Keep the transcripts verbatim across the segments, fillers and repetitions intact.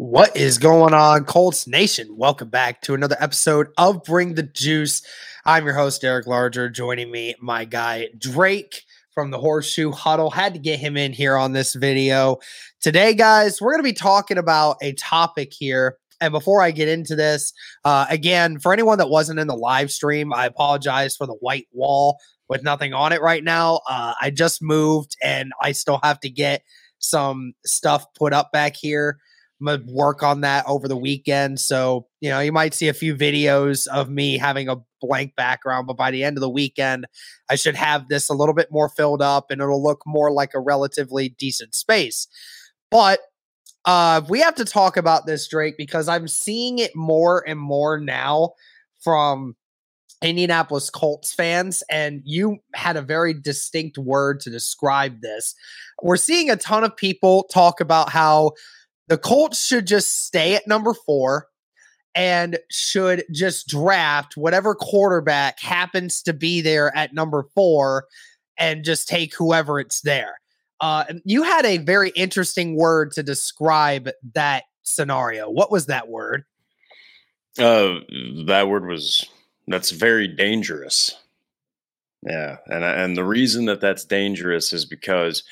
What is going on, Colts Nation? Welcome back to another episode of Bring the Juice. I'm your host, Derek Larger. Joining me, my guy, Drake from the Horseshoe Huddle. Had to get him in here on this video. Today, guys, we're going to be talking about a topic here. And before I get into this, uh, again, for anyone that wasn't in the live stream, I apologize for the white wall with nothing on it right now. Uh, I just moved and I still have to get some stuff put up back here. I'm going to work on that over the weekend. So, you know, you might see a few videos of me having a blank background, but by the end of the weekend, I should have this a little bit more filled up and it'll look more like a relatively decent space. But uh, we have to talk about this, Drake, because I'm seeing it more and more now from Indianapolis Colts fans, and you had a very distinct word to describe this. We're seeing a ton of people talk about how the Colts should just stay at number four and should just draft whatever quarterback happens to be there at number four and just take whoever it's there. Uh, you had a very interesting word to describe that scenario. What was that word? Uh, that word was, that's very dangerous. Yeah. And, and the reason that that's dangerous is because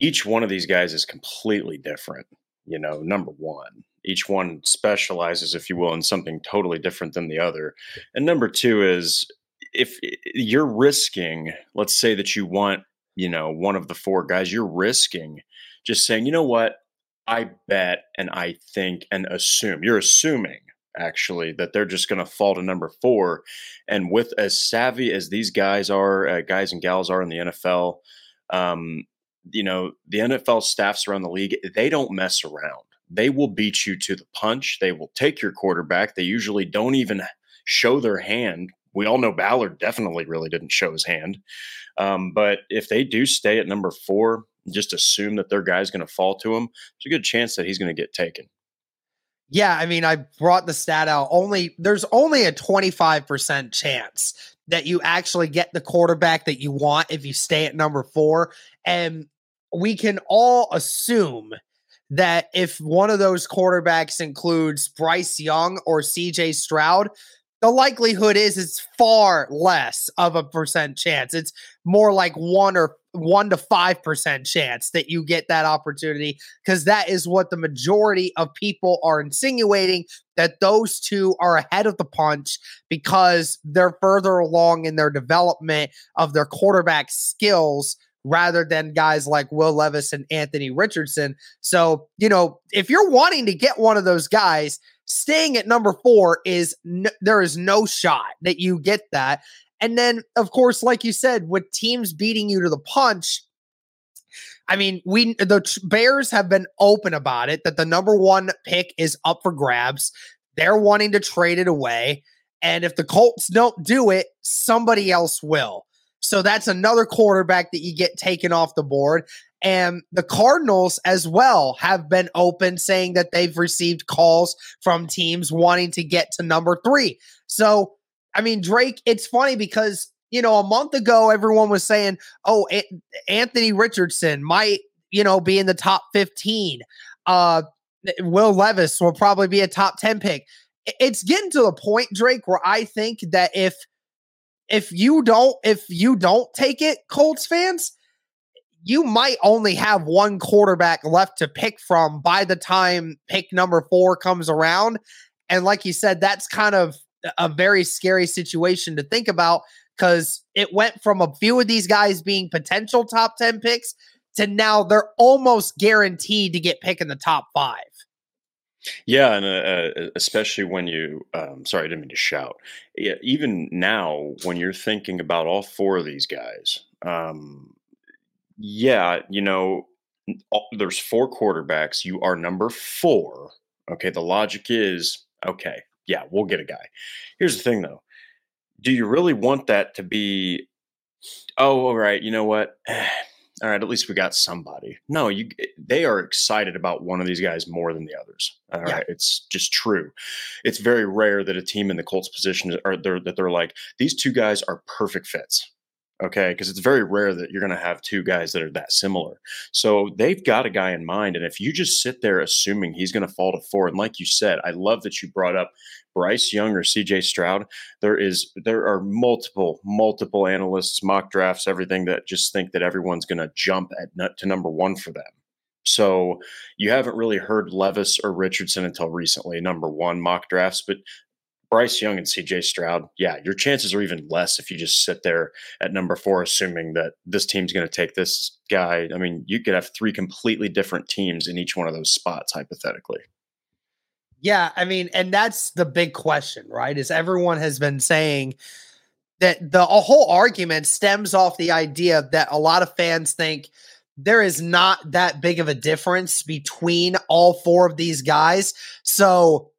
each one of these guys is completely different. You know, number one, each one specializes, if you will, in something totally different than the other. And number two is, if you're risking, let's say that you want, you know, one of the four guys, you're risking just saying, you know what, I bet and I think and assume. You're assuming, actually, that they're just going to fall to number four. And with as savvy as these guys are, uh, guys and gals are in the N F L, um, you know, the N F L staffs around the league, they don't mess around. They will beat you to the punch. They will take your quarterback. They usually don't even show their hand. We all know Ballard definitely really didn't show his hand. Um, but if they do stay at number four, just assume that their guy's going to fall to him, there's a good chance that he's going to get taken. Yeah, I mean, I brought the stat out. Only there's only a twenty-five percent chance that you actually get the quarterback that you want if you stay at number four. And we can all assume that if one of those quarterbacks includes Bryce Young or C J Stroud, the likelihood is it's far less of a percent chance. It's more like one or one to five percent chance that you get that opportunity, because that is what the majority of people are insinuating, that those two are ahead of the punch because they're further along in their development of their quarterback skills rather than guys like Will Levis and Anthony Richardson. So, you know, if you're wanting to get one of those guys, staying at number four is n- there is no shot that you get that. And then, of course, like you said, with teams beating you to the punch, I mean, we the Bears have been open about it, that the number one pick is up for grabs. They're wanting to trade it away. And if the Colts don't do it, somebody else will. So that's another quarterback that you get taken off the board. And the Cardinals as well have been open, saying that they've received calls from teams wanting to get to number three. So, I mean, Drake, it's funny because, you know, a month ago, everyone was saying, oh, a- Anthony Richardson might, you know, be in the top fifteen. Uh, Will Levis will probably be a top ten pick. It's getting to the point, Drake, where I think that if if you don't if you don't take it, Colts fans, you might only have one quarterback left to pick from by the time pick number four comes around. And like you said, that's kind of a very scary situation to think about, because it went from a few of these guys being potential top ten picks to now they're almost guaranteed to get picked in the top five. Yeah, and uh, especially when you, um, sorry, I didn't mean to shout. Yeah, even now, when you're thinking about all four of these guys, um, yeah, you know, all, there's four quarterbacks. You are number four. Okay, the logic is, okay, yeah, we'll get a guy. Here's the thing, though. Do you really want that to be, oh, all right, you know what? All right, at least we got somebody. No, you they are excited about one of these guys more than the others. All yeah. right, it's just true. It's very rare that a team in the Colts position are they're, that they're like, these two guys are perfect fits. Okay, because it's very rare that you're going to have two guys that are that similar. So they've got a guy in mind, and if you just sit there assuming he's going to fall to four, and like you said, I love that you brought up Bryce Young or C J Stroud. There is there are multiple, multiple analysts, mock drafts, everything that just think that everyone's going to jump at to number one for them. So you haven't really heard Levis or Richardson until recently, number one mock drafts, but Bryce Young and C J Stroud, yeah, your chances are even less if you just sit there at number four, assuming that this team's going to take this guy. I mean, you could have three completely different teams in each one of those spots, hypothetically. Yeah, I mean, and that's the big question, right? Is everyone has been saying that the whole argument stems off the idea that a lot of fans think there is not that big of a difference between all four of these guys. So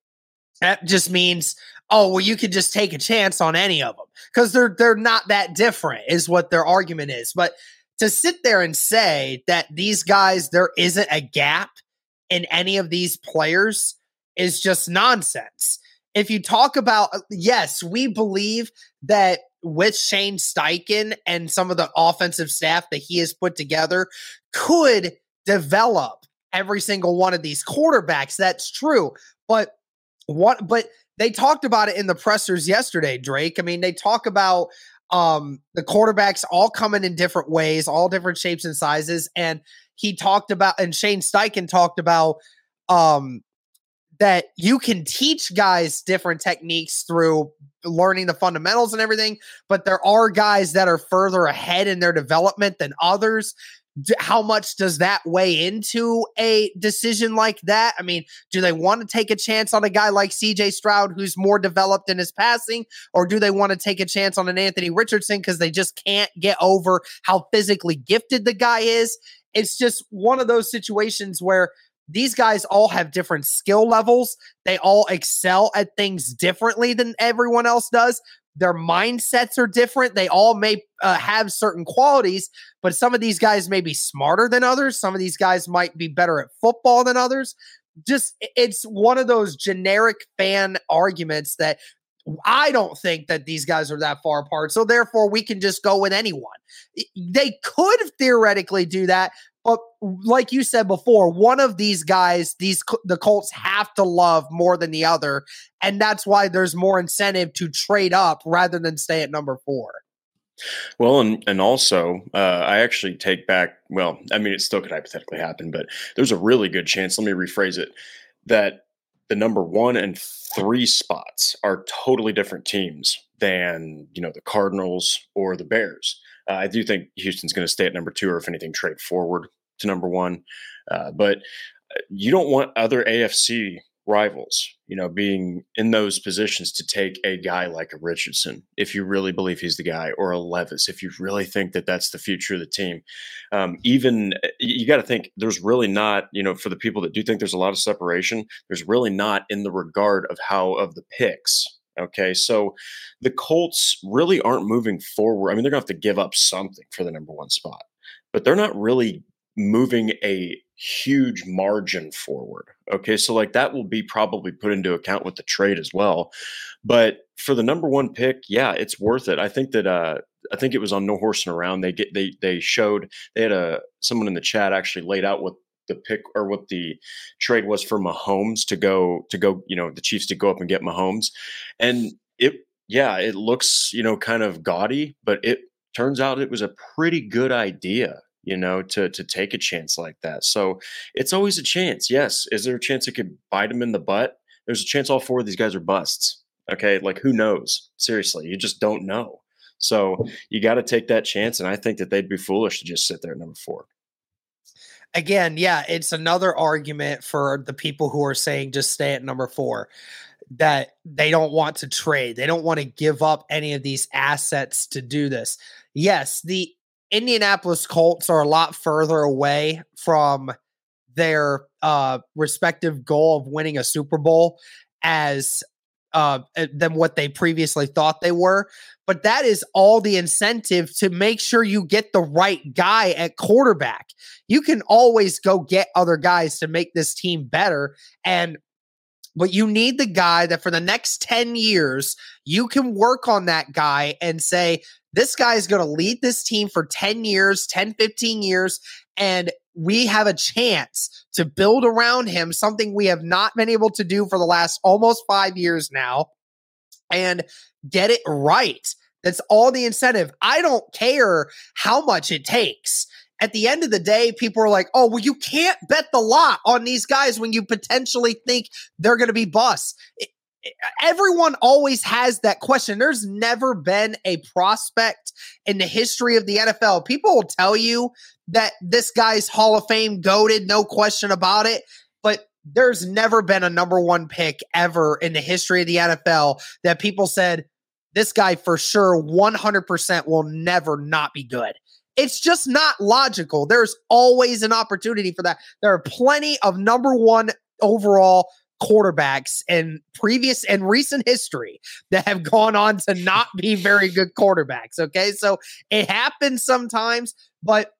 that just means, oh, well, you could just take a chance on any of them because they're they're not that different is what their argument is. But to sit there and say that these guys, there isn't a gap in any of these players is just nonsense. If you talk about, yes, we believe that with Shane Steichen and some of the offensive staff that he has put together could develop every single one of these quarterbacks. That's true. But What, but they talked about it in the pressers yesterday, Drake. I mean, they talk about um, the quarterbacks all coming in different ways, all different shapes and sizes. And he talked about, and Shane Steichen talked about um, that you can teach guys different techniques through learning the fundamentals and everything, but there are guys that are further ahead in their development than others. How much does that weigh into a decision like that? I mean, do they want to take a chance on a guy like C J Stroud, who's more developed in his passing, or do they want to take a chance on an Anthony Richardson because they just can't get over how physically gifted the guy is? It's just one of those situations where these guys all have different skill levels. They all excel at things differently than everyone else does. Their mindsets are different. They all may uh, have certain qualities, but some of these guys may be smarter than others. Some of these guys might be better at football than others. Just, it's one of those generic fan arguments that I don't think that these guys are that far apart. So therefore we can just go with anyone. They could theoretically do that, but like you said before, one of these guys, these the Colts have to love more than the other, and that's why there's more incentive to trade up rather than stay at number four. Well, and and also, uh, I actually take back. Well, I mean, it still could hypothetically happen, but there's a really good chance. Let me rephrase it: that the number one and three spots are totally different teams than, you know, the Cardinals or the Bears. Uh, I do think Houston's going to stay at number two, or if anything, trade forward to number one. Uh, but you don't want other A F C rivals, you know, being in those positions to take a guy like a Richardson, if you really believe he's the guy, or a Levis, if you really think that that's the future of the team. Um, even you got to think there's really not, you know, for the people that do think there's a lot of separation, there's really not in the regard of how of the picks. Okay, so the Colts really aren't moving forward. I mean, they're going to have to give up something for the number one spot, but they're not really moving a huge margin forward. Okay, so like that will be probably put into account with the trade as well. But for the number one pick, yeah, it's worth it. I think that uh, I think it was on No Horsin' Around. They get they they showed they had a someone in the chat actually laid out what the pick or what the trade was for Mahomes to go to go you know the Chiefs to go up and get Mahomes, and it yeah it looks you know kind of gaudy, but it turns out it was a pretty good idea. You know, to to take a chance like that. So it's always a chance. Yes. Is there a chance it could bite him in the butt? There's a chance all four of these guys are busts. Okay. Like, who knows? Seriously, you just don't know. So you got to take that chance. And I think that they'd be foolish to just sit there at number four. Again, yeah, it's another argument for the people who are saying just stay at number four, that they don't want to trade. They don't want to give up any of these assets to do this. Yes, the Indianapolis Colts are a lot further away from their uh, respective goal of winning a Super Bowl as uh, than what they previously thought they were. But that is all the incentive to make sure you get the right guy at quarterback. You can always go get other guys to make this team better. And but you need the guy that for the next ten years, you can work on that guy and say, this guy is going to lead this team for ten years, ten, fifteen years, and we have a chance to build around him, something we have not been able to do for the last almost five years now, and get it right. That's all the incentive. I don't care how much it takes. At the end of the day, people are like, oh, well, you can't bet the lot on these guys when you potentially think they're going to be busts. It, Everyone always has that question. There's never been a prospect in the history of the N F L. People will tell you that this guy's Hall of Fame goated, no question about it. But there's never been a number one pick ever in the history of the N F L that people said, this guy for sure one hundred percent will never not be good. It's just not logical. There's always an opportunity for that. There are plenty of number one overall quarterbacks in previous and recent history that have gone on to not be very good quarterbacks. Okay. So it happens sometimes, but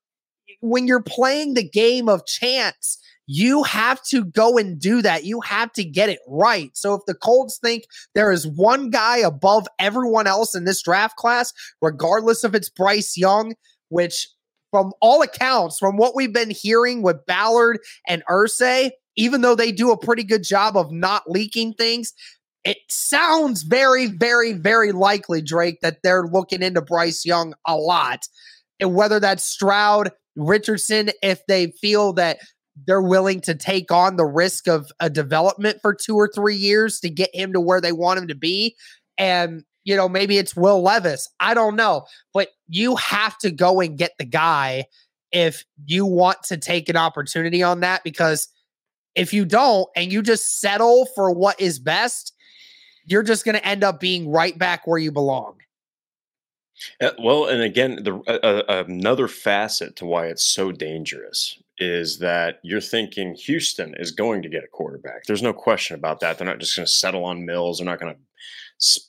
when you're playing the game of chance, you have to go and do that. You have to get it right. So if the Colts think there is one guy above everyone else in this draft class, regardless if it's Bryce Young, which from all accounts, from what we've been hearing with Ballard and Irsay, even though they do a pretty good job of not leaking things, it sounds very, very, very likely, Drake, that they're looking into Bryce Young a lot. And whether that's Stroud, Richardson, if they feel that they're willing to take on the risk of a development for two or three years to get him to where they want him to be. And, you know, maybe it's Will Levis. I don't know. But you have to go and get the guy if you want to take an opportunity on that, because if you don't, and you just settle for what is best, you're just going to end up being right back where you belong. Uh, well, and again, the, uh, uh, another facet to why it's so dangerous is that you're thinking Houston is going to get a quarterback. There's no question about that. They're not just going to settle on Mills. They're not going to,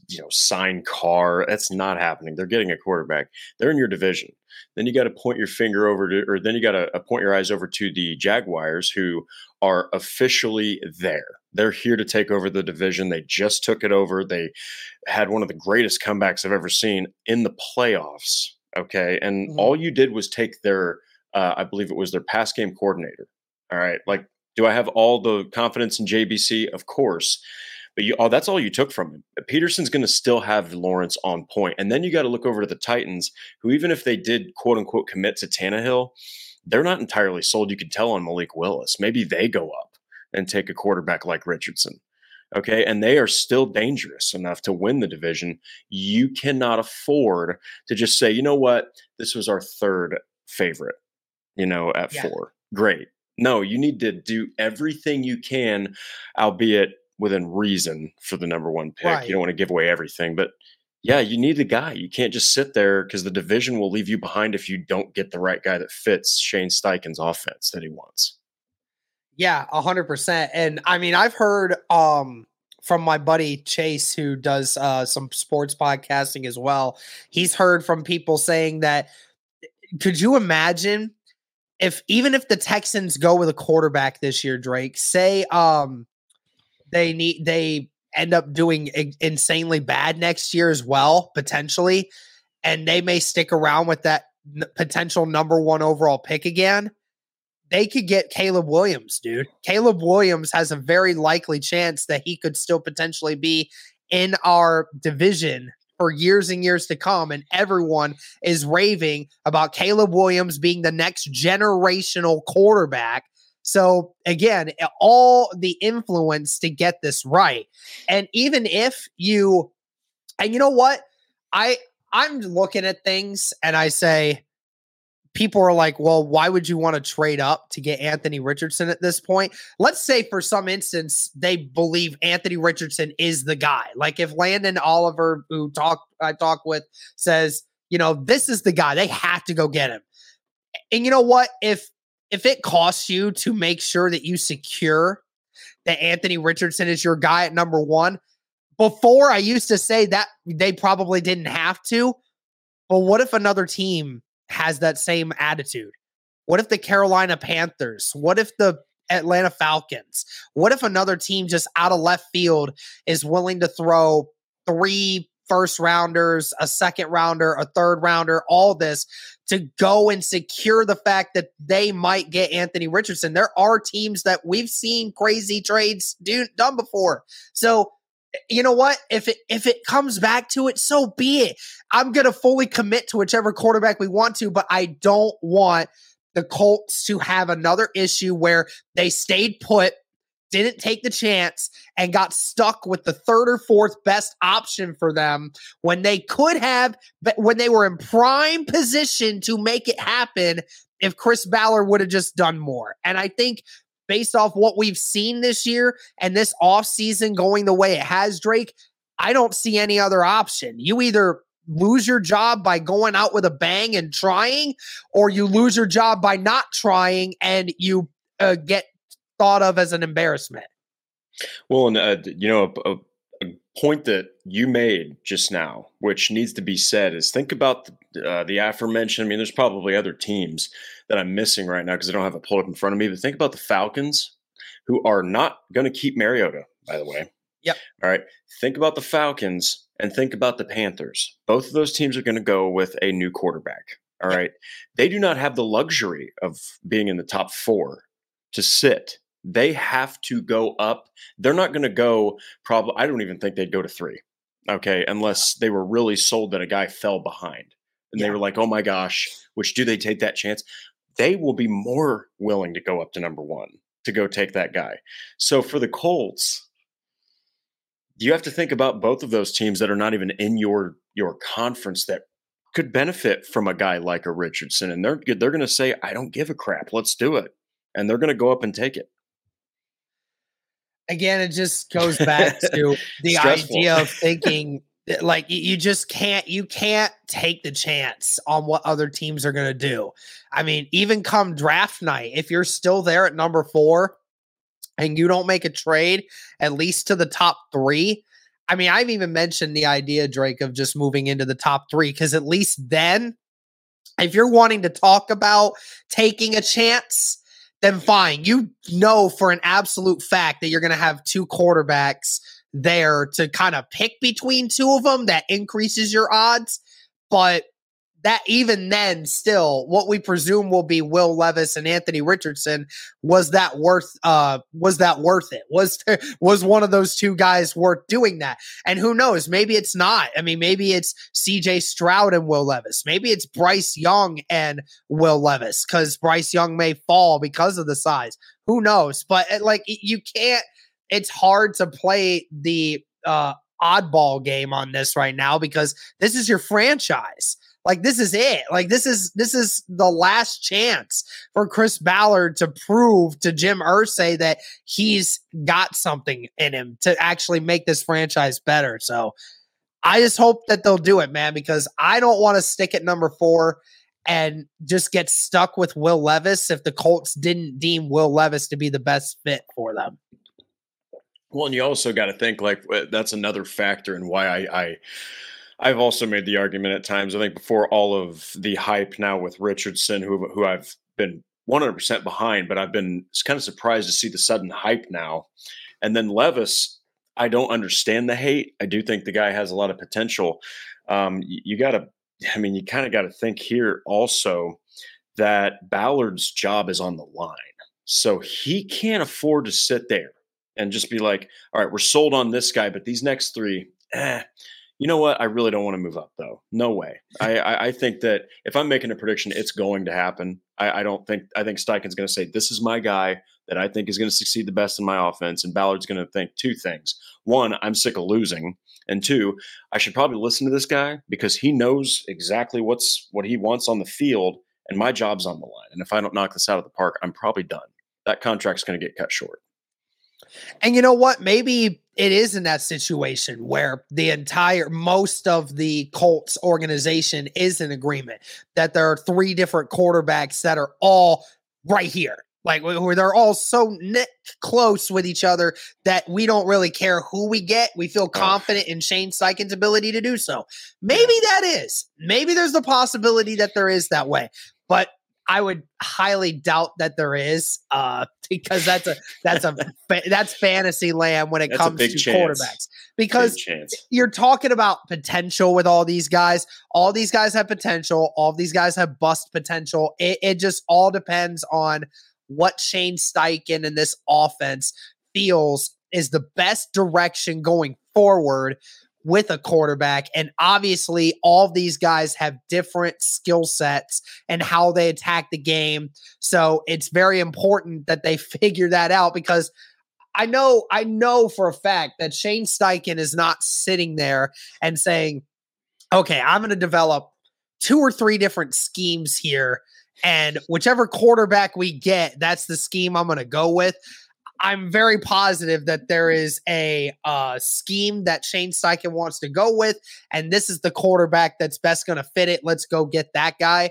you know, sign Carr. That's not happening. They're getting a quarterback. They're in your division. Then you got to point your finger over to, or then you got to point your eyes over to the Jaguars, who are officially there. They're here to take over the division. They just took it over. They had one of the greatest comebacks I've ever seen in the playoffs. Okay. And mm-hmm. all you did was take their, uh, I believe it was their pass game coordinator. All right. Like, do I have all the confidence in J B C? Of course. But you, oh, that's all you took from him. Peterson's going to still have Lawrence on point. And then you got to look over to the Titans, who even if they did, quote unquote, commit to Tannehill, they're not entirely sold. You could tell on Malik Willis. Maybe they go up and take a quarterback like Richardson. Okay. And they are still dangerous enough to win the division. You cannot afford to just say, you know what, this was our third favorite, you know, at yeah. four. Great. No, you need to do everything you can, albeit within reason, for the number one pick. Right. You don't want to give away everything, but yeah, you need the guy. You can't just sit there, because the division will leave you behind if you don't get the right guy that fits Shane Steichen's offense that he wants. Yeah, a hundred percent. And I mean, I've heard um, from my buddy Chase, who does uh, some sports podcasting as well. He's heard from people saying that, could you imagine if, even if the Texans go with a quarterback this year, Drake, say, um, They need. They end up doing insanely bad next year as well, potentially. and they may stick around with that n- potential number one overall pick again, they could get Caleb Williams, dude. Caleb Williams has a very likely chance that he could still potentially be in our division for years and years to come. And everyone is raving about Caleb Williams being the next generational quarterback. So again, all the influence to get this right. And even if you, and you know what, I, I'm looking at things and I say, people are like, well, why would you want to trade up to get Anthony Richardson at this point? Let's say for some instance, they believe Anthony Richardson is the guy. Like if Landon Oliver, who talk I talk with, says, you know, this is the guy, they have to go get him. And you know what? If, if it costs you to make sure that you secure that Anthony Richardson is your guy at number one, before I used to say that they probably didn't have to, but what if another team has that same attitude? What if the Carolina Panthers? What if the Atlanta Falcons? What if another team just out of left field is willing to throw three first rounders, a second rounder, a third rounder, all this to go and secure the fact that they might get Anthony Richardson? There are teams that we've seen crazy trades do, done before. So you know what? If it if it comes back to it, so be it. I'm going to fully commit to whichever quarterback we want to, but I don't want the Colts to have another issue where they stayed put, didn't take the chance, and got stuck with the third or fourth best option for them when they could have, but when they were in prime position to make it happen if Chris Ballard would have just done more. And I think based off what we've seen this year and this offseason going the way it has, Drake, I don't see any other option. You either lose your job by going out with a bang and trying, or you lose your job by not trying and you uh, get thought of as an embarrassment. Well, and uh, you know, a, a point that you made just now, which needs to be said, is think about the, uh, the aforementioned. I mean, there's probably other teams that I'm missing right now because I don't have it pulled up in front of me. But think about the Falcons, who are not going to keep Mariota, by the way. Yep. All right. Think about the Falcons and think about the Panthers. Both of those teams are going to go with a new quarterback. All right. Yep. They do not have the luxury of being in the top four to sit. They have to go up. They're not going to go probably. I don't even think they'd go to three. Okay. Unless they were really sold that a guy fell behind and yeah. they were like, oh my gosh, which do they take that chance? They will be more willing to go up to number one to go take that guy. So for the Colts, you have to think about both of those teams that are not even in your, your conference that could benefit from a guy like a Richardson. And they're, they're going to say, I don't give a crap. Let's do it. And they're going to go up and take it. Again, it just goes back to the idea of thinking like you just can't, you can't take the chance on what other teams are going to do. I mean, even come draft night, if you're still there at number four and you don't make a trade, at least to the top three. I mean, I've even mentioned the idea, Drake, of just moving into the top three, because at least then, if you're wanting to talk about taking a chance, then fine. You know for an absolute fact that you're going to have two quarterbacks there to kind of pick between two of them. That increases your odds. But that even then, still, what we presume will be Will Levis and Anthony Richardson, was that worth? Uh, was that worth it? Was there, was one of those two guys worth doing that? And who knows? Maybe it's not. I mean, maybe it's C J Stroud and Will Levis. Maybe it's Bryce Young and Will Levis, because Bryce Young may fall because of the size. Who knows? But like, you can't. It's hard to play the uh, oddball game on this right now, because this is your franchise. Like, this is it. Like, this is this is the last chance for Chris Ballard to prove to Jim Irsay that he's got something in him to actually make this franchise better. So I just hope that they'll do it, man, because I don't want to stick at number four and just get stuck with Will Levis if the Colts didn't deem Will Levis to be the best fit for them. Well, and you also got to think, like, that's another factor in why I... I I've also made the argument at times, I think, before all of the hype now with Richardson, who who I've been one hundred percent behind, but I've been kind of surprised to see the sudden hype now. And then Levis, I don't understand the hate. I do think the guy has a lot of potential. Um, you got to I mean, you kind of got to think here also that Ballard's job is on the line. So he can't afford to sit there and just be like, all right, we're sold on this guy, but these next three, eh. You know what? I really don't want to move up, though. No way. I, I, I think that if I'm making a prediction, it's going to happen. I, I don't think – I think Steichen's going to say, this is my guy that I think is going to succeed the best in my offense, and Ballard's going to think two things. One, I'm sick of losing, and two, I should probably listen to this guy because he knows exactly what's what he wants on the field, and my job's on the line. And if I don't knock this out of the park, I'm probably done. That contract's going to get cut short. And you know what? Maybe it is in that situation where the entire, most of the Colts organization is in agreement that there are three different quarterbacks that are all right here. Like, where they're all so knit close with each other that we don't really care who we get. We feel confident in Shane Steichen's ability to do so. Maybe that is. Maybe there's the possibility that there is that way. But I would highly doubt that there is, uh, because that's a that's a that's fantasy land when it that's comes to chance. quarterbacks. Because you're talking about potential with all these guys. All these guys have potential. All these guys have bust potential. It, it just all depends on what Shane Steichen and this offense feels is the best direction going forward with a quarterback. And obviously all these guys have different skill sets and how they attack the game. So it's very important that they figure that out, because I know, I know for a fact that Shane Steichen is not sitting there and saying, okay, I'm going to develop two or three different schemes here, and whichever quarterback we get, that's the scheme I'm going to go with. I'm very positive that there is a uh, scheme that Shane Steichen wants to go with, and this is the quarterback that's best going to fit it. Let's go get that guy.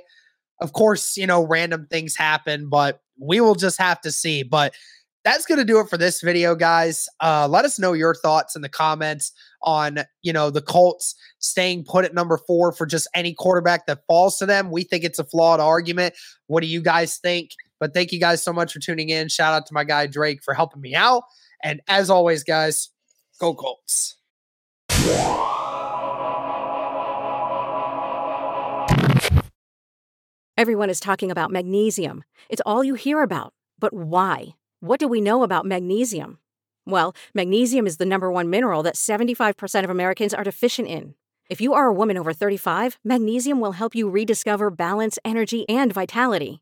Of course, you know, random things happen, but we will just have to see. But that's going to do it for this video, guys. Uh, let us know your thoughts in the comments on, you know, the Colts staying put at number four for just any quarterback that falls to them. We think it's a flawed argument. What do you guys think? But thank you guys so much for tuning in. Shout out to my guy, Drake, for helping me out. And as always, guys, go Colts. Everyone is talking about magnesium. It's all you hear about. But why? What do we know about magnesium? Well, magnesium is the number one mineral that seventy-five percent of Americans are deficient in. If you are a woman over thirty-five, magnesium will help you rediscover balance, energy, and vitality.